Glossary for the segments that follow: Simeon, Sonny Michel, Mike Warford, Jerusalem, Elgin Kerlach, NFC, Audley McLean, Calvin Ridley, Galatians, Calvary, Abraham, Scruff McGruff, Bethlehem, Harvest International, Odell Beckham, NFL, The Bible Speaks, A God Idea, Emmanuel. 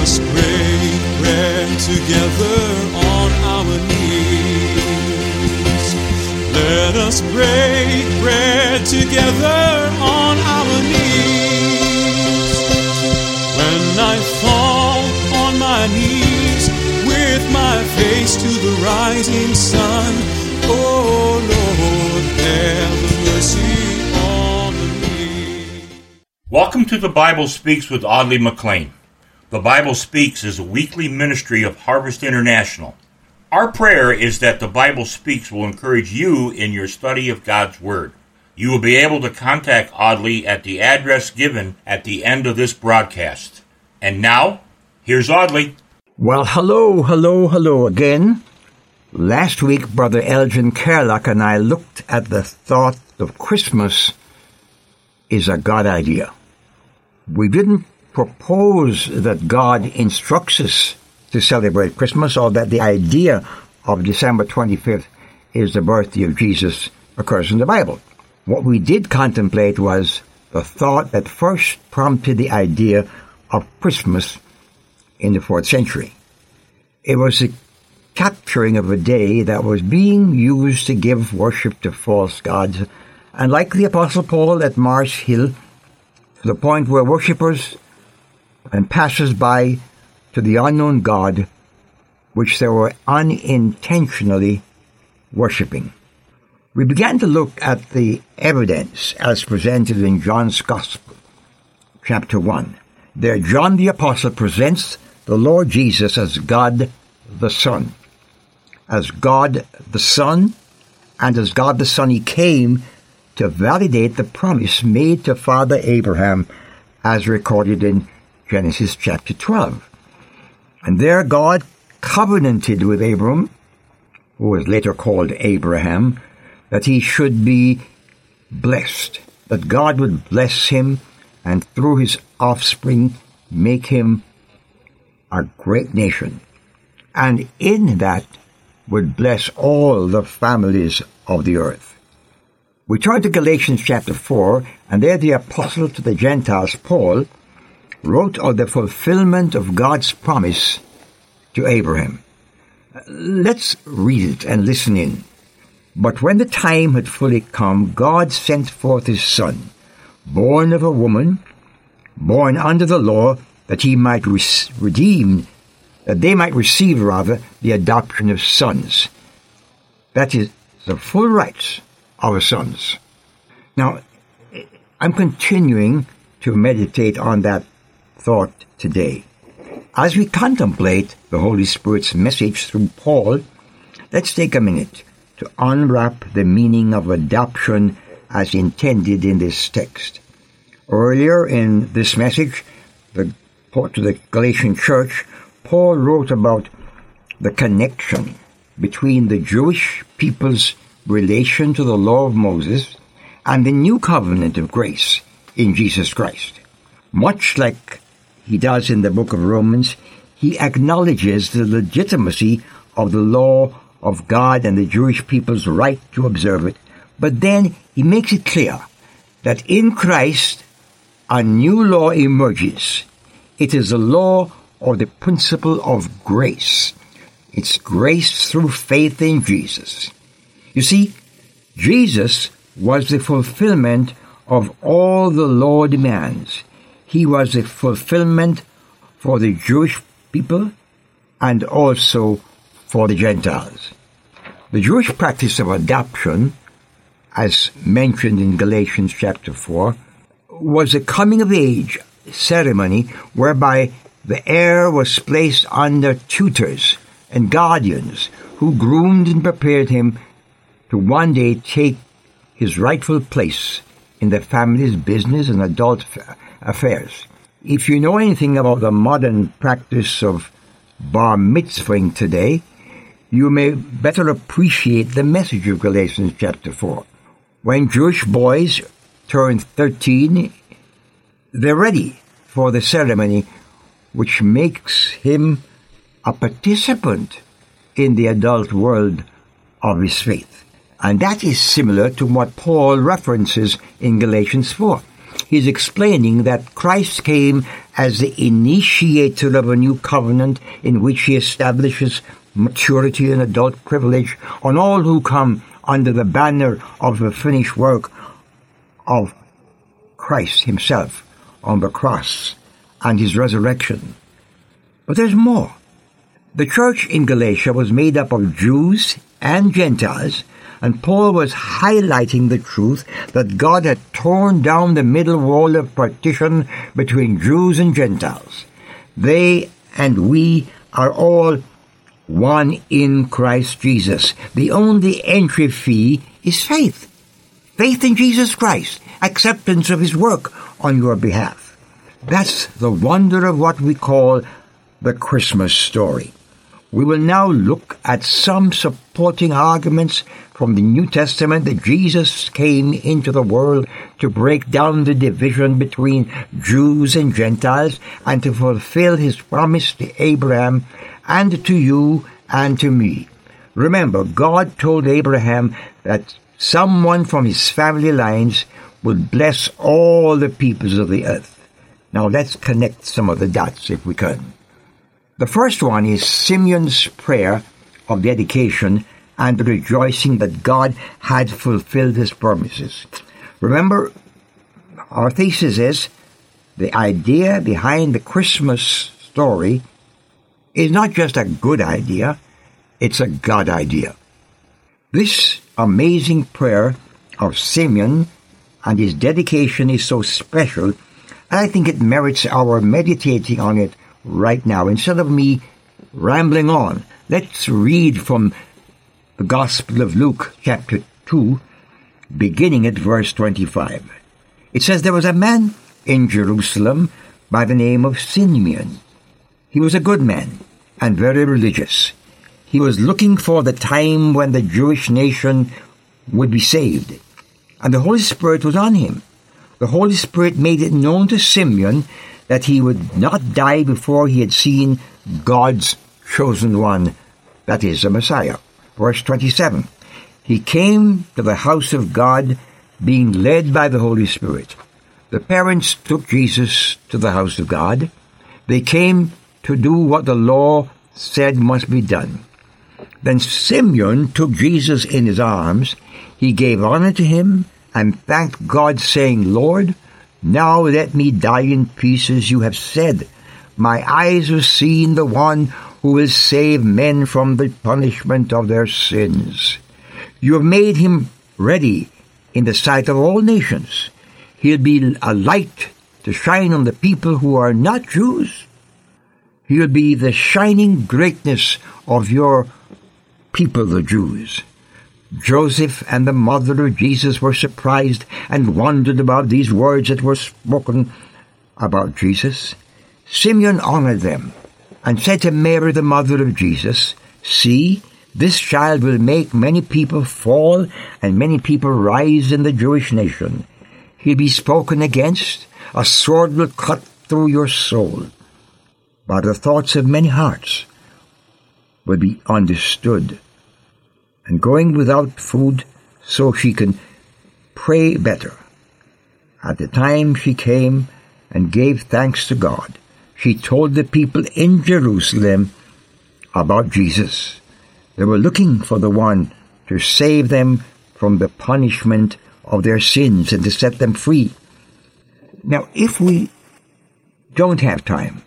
us pray prayer together on our knees. Let us pray prayer together on our knees. When I fall on my knees with my face to the rising sun, oh Lord, have mercy. Welcome to The Bible Speaks with Audley McLean. The Bible Speaks is a weekly ministry of Harvest International. Our prayer is that The Bible Speaks will encourage you in your study of God's Word. You will be able to contact Audley at the address given at the end of this broadcast. And now, here's Audley. Well, hello again. Last week, Brother Elgin Kerlach and I looked at the thought of Christmas is a God idea. We didn't propose that God instructs us to celebrate Christmas or that the idea of December 25th is the birthday of Jesus occurs in the Bible. What we did contemplate was the thought that first prompted the idea of Christmas in the 4th century. It was the capturing of a day that was being used to give worship to false gods, and like the Apostle Paul at Mars Hill, to the point where worshippers and passers-by to the unknown God, which they were unintentionally worshipping. We began to look at the evidence as presented in John's Gospel, chapter 1. There John the Apostle presents the Lord Jesus as God the Son. As God the Son, and as God the Son he came to validate the promise made to Father Abraham as recorded in Genesis chapter 12. And there God covenanted with Abram, who was later called Abraham, that he should be blessed, that God would bless him and through his offspring make him a great nation, and in that would bless all the families of the earth. We turn to Galatians chapter 4, and there the apostle to the Gentiles, Paul, wrote of the fulfillment of God's promise to Abraham. Let's read it and listen in. But when the time had fully come, God sent forth his Son, born of a woman, born under the law, that he might receive the adoption of sons. That is the full rights our sons. Now, I'm continuing to meditate on that thought today. As we contemplate the Holy Spirit's message through Paul, let's take a minute to unwrap the meaning of adoption as intended in this text. Earlier in this message, to the Galatian church, Paul wrote about the connection between the Jewish people's relation to the law of Moses and the new covenant of grace in Jesus Christ. Much like he does in the book of Romans, he acknowledges the legitimacy of the law of God and the Jewish people's right to observe it, but then he makes it clear that in Christ a new law emerges. It is the law or the principle of grace. It's grace through faith in Jesus. You see, Jesus was the fulfillment of all the law demands. He was the fulfillment for the Jewish people and also for the Gentiles. The Jewish practice of adoption, as mentioned in Galatians chapter 4, was a coming-of-age ceremony whereby the heir was placed under tutors and guardians who groomed and prepared him to one day take his rightful place in the family's business and adult affairs. If you know anything about the modern practice of bar mitzvahing today, you may better appreciate the message of Galatians chapter 4. When Jewish boys turn 13, they're ready for the ceremony, which makes him a participant in the adult world of his faith. And that is similar to what Paul references in Galatians 4. He's explaining that Christ came as the initiator of a new covenant in which he establishes maturity and adult privilege on all who come under the banner of the finished work of Christ himself on the cross and his resurrection. But there's more. The church in Galatia was made up of Jews and Gentiles, and Paul was highlighting the truth that God had torn down the middle wall of partition between Jews and Gentiles. They and we are all one in Christ Jesus. The only entry fee is faith. Faith in Jesus Christ, acceptance of his work on your behalf. That's the wonder of what we call the Christmas story. We will now look at some supporting arguments from the New Testament that Jesus came into the world to break down the division between Jews and Gentiles and to fulfill his promise to Abraham and to you and to me. Remember, God told Abraham that someone from his family lines would bless all the peoples of the earth. Now let's connect some of the dots if we can. The first one is Simeon's prayer of dedication and rejoicing that God had fulfilled his promises. Remember, our thesis is the idea behind the Christmas story is not just a good idea, it's a God idea. This amazing prayer of Simeon and his dedication is so special, and I think it merits our meditating on it right now. Instead of me rambling on, let's read from the Gospel of Luke, chapter 2, beginning at verse 25. It says, "There was a man in Jerusalem by the name of Simeon. He was a good man and very religious. He was looking for the time when the Jewish nation would be saved, and the Holy Spirit was on him. The Holy Spirit made it known to Simeon that he would not die before he had seen God's chosen one," that is, the Messiah. Verse 27, "He came to the house of God, being led by the Holy Spirit." The parents took Jesus to the house of God. They came to do what the law said must be done. Then Simeon took Jesus in his arms. He gave honor to him and thanked God, saying, "Lord, now let me die in peace as you have said. My eyes have seen the one who will save men from the punishment of their sins. You have made him ready in the sight of all nations. He'll be a light to shine on the people who are not Jews. He'll be the shining greatness of your people, the Jews." Joseph and the mother of Jesus were surprised and wondered about these words that were spoken about Jesus. Simeon honored them and said to Mary, the mother of Jesus, "See, this child will make many people fall and many people rise in the Jewish nation. He'll be spoken against. A sword will cut through your soul. But the thoughts of many hearts will be understood." And going without food so she can pray better. At the time she came and gave thanks to God, she told the people in Jerusalem about Jesus. They were looking for the one to save them from the punishment of their sins and to set them free. Now, if we don't have time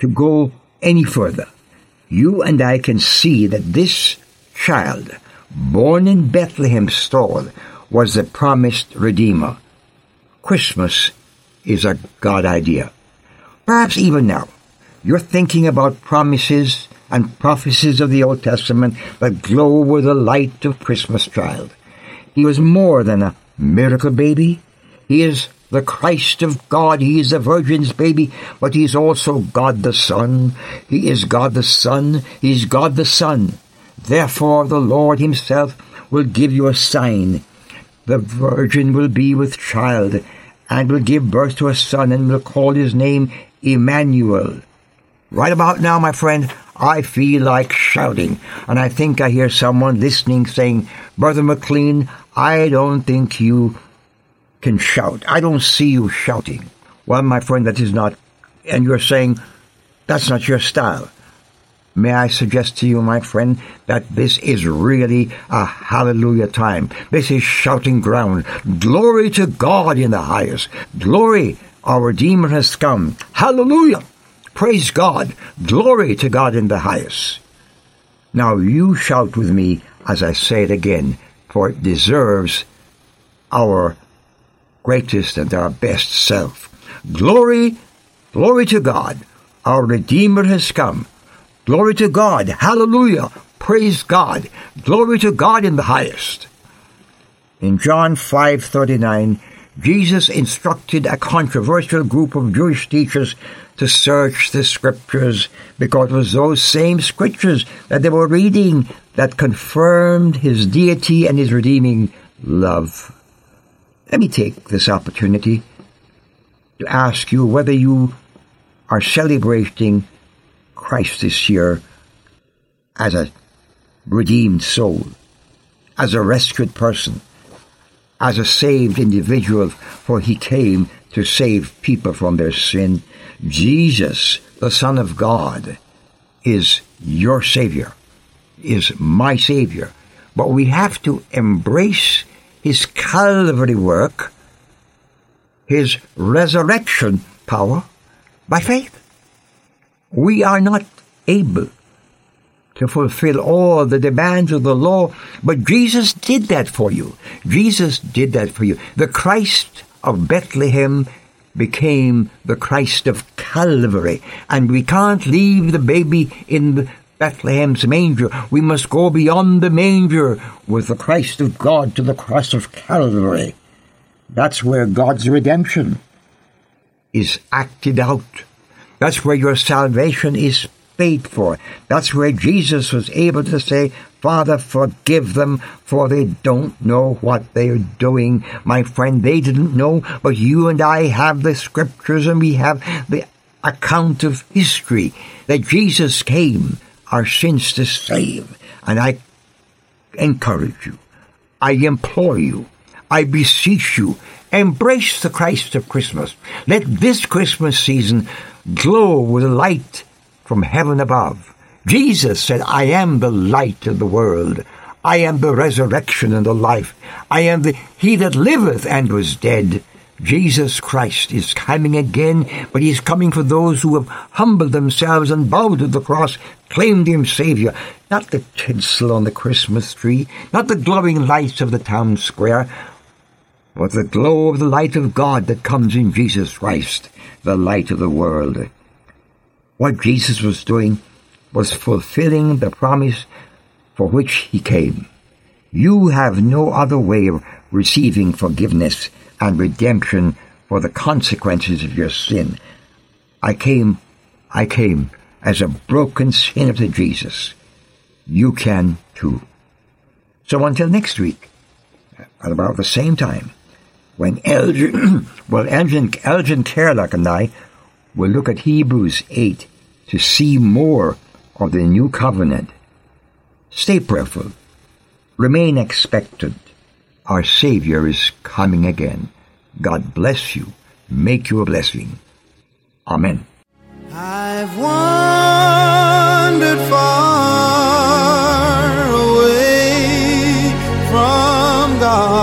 to go any further, you and I can see that this child, born in Bethlehem's stall, was the promised Redeemer. Christmas is a God idea. Perhaps even now, you're thinking about promises and prophecies of the Old Testament that glow with the light of Christmas child. He was more than a miracle baby. He is the Christ of God. He is the Virgin's baby, but he is also God the Son. He is God the Son. He is God the Son. Therefore, the Lord himself will give you a sign. The virgin will be with child and will give birth to a son and will call his name Emmanuel. Right about now, my friend, I feel like shouting, and I think I hear someone listening saying, "Brother McLean, I don't think you can shout. I don't see you shouting." Well, my friend, that is not and you're saying, that's not your style. May I suggest to you, my friend, that this is really a hallelujah time. This is shouting ground. Glory to God in the highest. Glory, our Redeemer has come. Hallelujah. Praise God. Glory to God in the highest. Now you shout with me as I say it again, for it deserves our greatest and our best self. Glory, glory to God. Our Redeemer has come. Glory to God. Hallelujah. Praise God. Glory to God in the highest. In John 5:39, Jesus instructed a controversial group of Jewish teachers to search the Scriptures, because it was those same Scriptures that they were reading that confirmed his deity and his redeeming love. Let me take this opportunity to ask you whether you are celebrating Christ this year as a redeemed soul, as a rescued person, as a saved individual, for he came to save people from their sin. Jesus, the Son of God, is your Savior, is my Savior. But we have to embrace his Calvary work, his resurrection power, by faith. We are not able to fulfill all the demands of the law, but Jesus did that for you. Jesus did that for you. The Christ of Bethlehem became the Christ of Calvary, and we can't leave the baby in Bethlehem's manger. We must go beyond the manger with the Christ of God to the cross of Calvary. That's where God's redemption is acted out. That's where your salvation is paid for. That's where Jesus was able to say, Father, forgive them, for they don't know what they're doing. My friend, they didn't know, but you and I have the Scriptures, and we have the account of history that Jesus came, our sins to save. And I encourage you, I implore you, I beseech you, embrace the Christ of Christmas. Let this Christmas season glow with a light from heaven above. Jesus said, I am the light of the world. I am the resurrection and the life. I am he that liveth and was dead. Jesus Christ is coming again, but he is coming for those who have humbled themselves and bowed to the cross, claimed him Savior. Not the tinsel on the Christmas tree, not the glowing lights of the town square, but the glow of the light of God that comes in Jesus Christ, the light of the world. What Jesus was doing was fulfilling the promise for which he came. You have no other way of receiving forgiveness and redemption for the consequences of your sin. I came as a broken sinner to Jesus. You can too. So until next week, at about the same time, when Elgin Kerlach and I will look at Hebrews 8 to see more of the new covenant. Stay prayerful. Remain expectant. Our Savior is coming again. God bless you. Make you a blessing. Amen. I've wandered far away from God.